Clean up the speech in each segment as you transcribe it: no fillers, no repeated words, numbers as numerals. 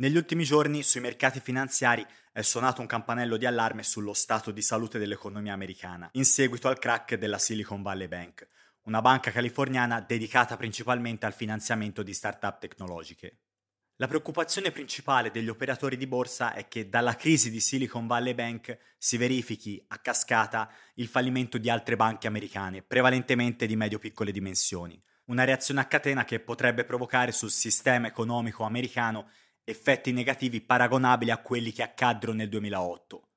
Negli ultimi giorni sui mercati finanziari è suonato un campanello di allarme sullo stato di salute dell'economia americana, in seguito al crack della Silicon Valley Bank, una banca californiana dedicata principalmente al finanziamento di start-up tecnologiche. La preoccupazione principale degli operatori di borsa è che dalla crisi di Silicon Valley Bank si verifichi a cascata il fallimento di altre banche americane, prevalentemente di medio-piccole dimensioni. Una reazione a catena che potrebbe provocare sul sistema economico americano effetti negativi paragonabili a quelli che accaddero nel 2008,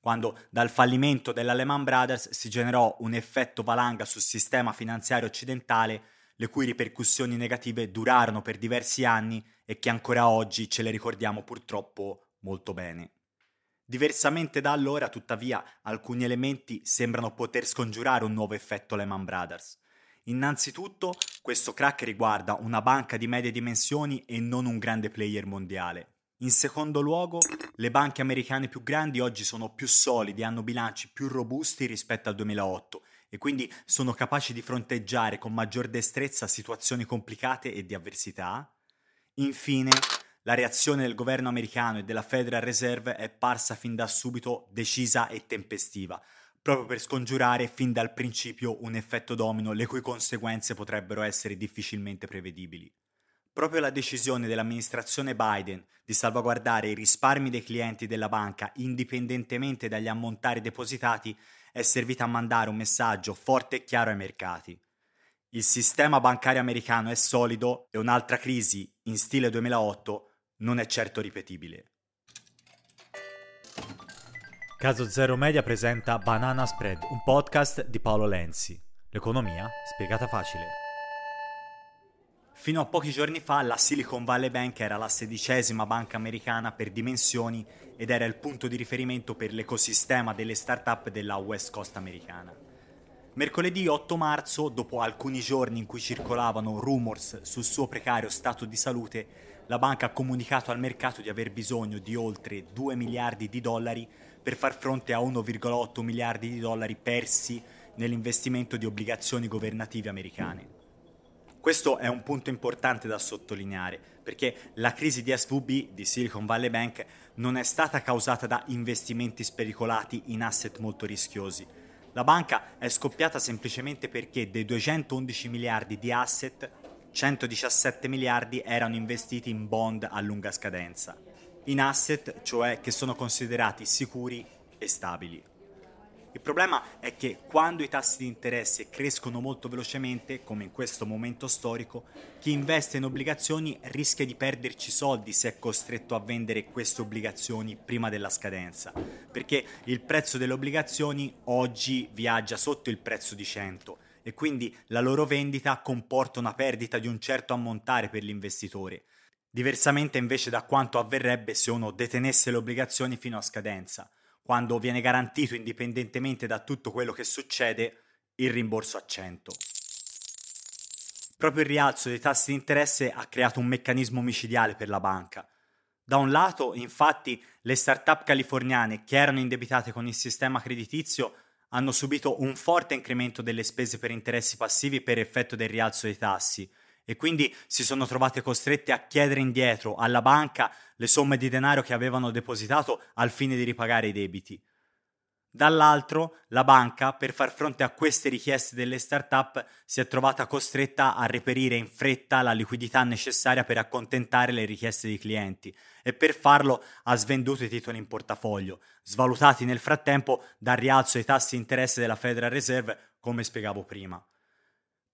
quando dal fallimento della Lehman Brothers si generò un effetto valanga sul sistema finanziario occidentale, le cui ripercussioni negative durarono per diversi anni e che ancora oggi ce le ricordiamo purtroppo molto bene. Diversamente da allora, tuttavia, alcuni elementi sembrano poter scongiurare un nuovo effetto Lehman Brothers. Innanzitutto, questo crack riguarda una banca di medie dimensioni e non un grande player mondiale. In secondo luogo, le banche americane più grandi oggi sono più solide, hanno bilanci più robusti rispetto al 2008 e quindi sono capaci di fronteggiare con maggior destrezza situazioni complicate e di avversità. Infine, la reazione del governo americano e della Federal Reserve è parsa fin da subito decisa e tempestiva, proprio per scongiurare fin dal principio un effetto domino le cui conseguenze potrebbero essere difficilmente prevedibili. Proprio la decisione dell'amministrazione Biden di salvaguardare i risparmi dei clienti della banca indipendentemente dagli ammontari depositati è servita a mandare un messaggio forte e chiaro ai mercati. Il sistema bancario americano è solido e un'altra crisi in stile 2008 non è certo ripetibile. Caso Zero Media presenta Banana Spread, un podcast di Paolo Lenzi. L'economia spiegata facile. Fino a pochi giorni fa la Silicon Valley Bank era la 16ª banca americana per dimensioni ed era il punto di riferimento per l'ecosistema delle start-up della West Coast americana. Mercoledì 8 marzo, dopo alcuni giorni in cui circolavano rumors sul suo precario stato di salute, la banca ha comunicato al mercato di aver bisogno di oltre $2 miliardi per far fronte a $1,8 miliardi persi nell'investimento di obbligazioni governative americane. Questo è un punto importante da sottolineare, perché la crisi di SVB, di Silicon Valley Bank, non è stata causata da investimenti spericolati in asset molto rischiosi. La banca è scoppiata semplicemente perché dei 211 miliardi di asset, 117 miliardi erano investiti in bond a lunga scadenza. In asset, cioè, che sono considerati sicuri e stabili. Il problema è che quando i tassi di interesse crescono molto velocemente, come in questo momento storico, chi investe in obbligazioni rischia di perderci soldi se è costretto a vendere queste obbligazioni prima della scadenza, perché il prezzo delle obbligazioni oggi viaggia sotto il prezzo di 100 e quindi la loro vendita comporta una perdita di un certo ammontare per l'investitore, diversamente invece da quanto avverrebbe se uno detenesse le obbligazioni fino a scadenza, quando viene garantito, indipendentemente da tutto quello che succede, il rimborso a 100. Proprio il rialzo dei tassi di interesse ha creato un meccanismo micidiale per la banca. Da un lato, infatti, le start-up californiane che erano indebitate con il sistema creditizio hanno subito un forte incremento delle spese per interessi passivi per effetto del rialzo dei tassi e quindi si sono trovate costrette a chiedere indietro alla banca le somme di denaro che avevano depositato al fine di ripagare i debiti. Dall'altro, la banca, per far fronte a queste richieste delle start-up, si è trovata costretta a reperire in fretta la liquidità necessaria per accontentare le richieste dei clienti e per farlo ha svenduto i titoli in portafoglio, svalutati nel frattempo dal rialzo dei tassi di interesse della Federal Reserve, come spiegavo prima.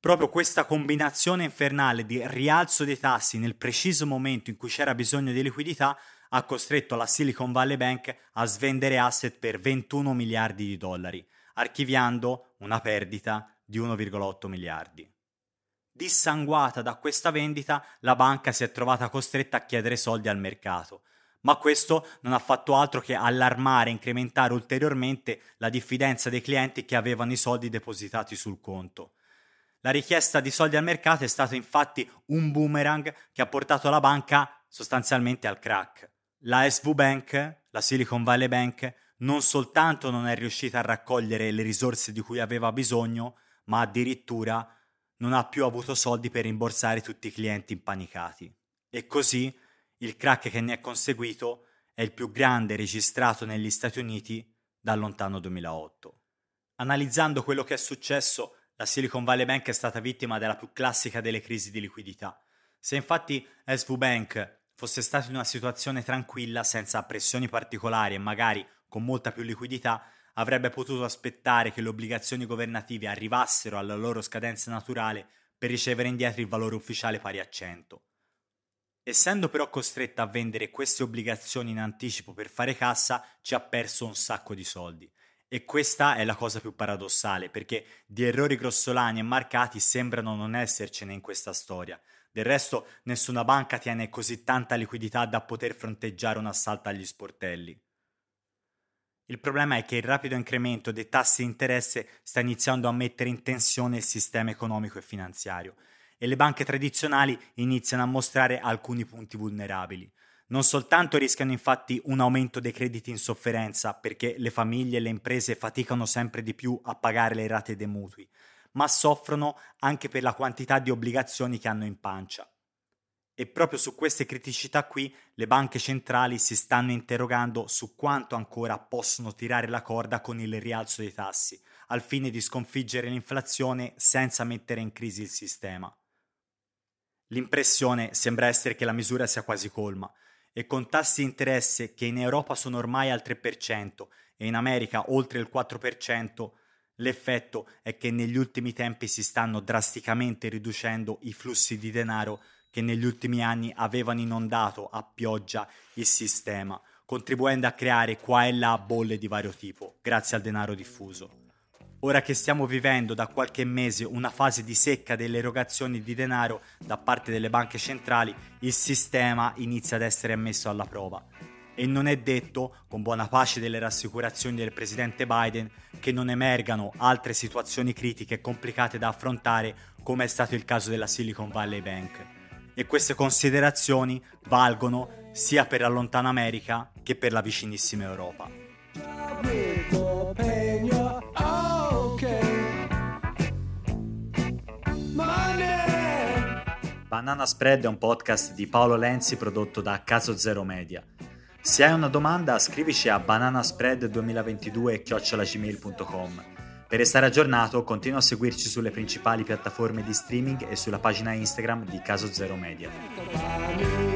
Proprio questa combinazione infernale di rialzo dei tassi nel preciso momento in cui c'era bisogno di liquidità ha costretto la Silicon Valley Bank a svendere asset per $21 miliardi, archiviando una perdita di $1,8 miliardi. Dissanguata da questa vendita, la banca si è trovata costretta a chiedere soldi al mercato, ma questo non ha fatto altro che allarmare e incrementare ulteriormente la diffidenza dei clienti che avevano i soldi depositati sul conto. La richiesta di soldi al mercato è stato infatti un boomerang che ha portato la banca sostanzialmente al crack. La SV Bank, la Silicon Valley Bank, non soltanto non è riuscita a raccogliere le risorse di cui aveva bisogno, ma addirittura non ha più avuto soldi per rimborsare tutti i clienti impanicati. E così il crack che ne è conseguito è il più grande registrato negli Stati Uniti dal lontano 2008. Analizzando quello che è successo, la Silicon Valley Bank è stata vittima della più classica delle crisi di liquidità. Se infatti SV Bank fosse stato in una situazione tranquilla, senza pressioni particolari e magari con molta più liquidità, avrebbe potuto aspettare che le obbligazioni governative arrivassero alla loro scadenza naturale per ricevere indietro il valore ufficiale pari a 100. Essendo però costretta a vendere queste obbligazioni in anticipo per fare cassa, ci ha perso un sacco di soldi. E questa è la cosa più paradossale, perché di errori grossolani e marcati sembrano non essercene in questa storia. Del resto, nessuna banca tiene così tanta liquidità da poter fronteggiare un assalto agli sportelli. Il problema è che il rapido incremento dei tassi di interesse sta iniziando a mettere in tensione il sistema economico e finanziario, e le banche tradizionali iniziano a mostrare alcuni punti vulnerabili. Non soltanto rischiano infatti un aumento dei crediti in sofferenza, perché le famiglie e le imprese faticano sempre di più a pagare le rate dei mutui, ma soffrono anche per la quantità di obbligazioni che hanno in pancia. E proprio su queste criticità qui le banche centrali si stanno interrogando su quanto ancora possono tirare la corda con il rialzo dei tassi, al fine di sconfiggere l'inflazione senza mettere in crisi il sistema. L'impressione sembra essere che la misura sia quasi colma, e con tassi di interesse che in Europa sono ormai al 3% e in America oltre il 4%, l'effetto è che negli ultimi tempi si stanno drasticamente riducendo i flussi di denaro che negli ultimi anni avevano inondato a pioggia il sistema, contribuendo a creare qua e là bolle di vario tipo, grazie al denaro diffuso. Ora che stiamo vivendo da qualche mese una fase di secca delle erogazioni di denaro da parte delle banche centrali, il sistema inizia ad essere messo alla prova. E non è detto, con buona pace delle rassicurazioni del presidente Biden, che non emergano altre situazioni critiche e complicate da affrontare, come è stato il caso della Silicon Valley Bank. E queste considerazioni valgono sia per la lontana America che per la vicinissima Europa. Banana Spread è un podcast di Paolo Lenzi prodotto da Caso Zero Media. Se hai una domanda scrivici a bananaspread2022@gmail.com. Per restare aggiornato continua a seguirci sulle principali piattaforme di streaming e sulla pagina Instagram di Caso Zero Media.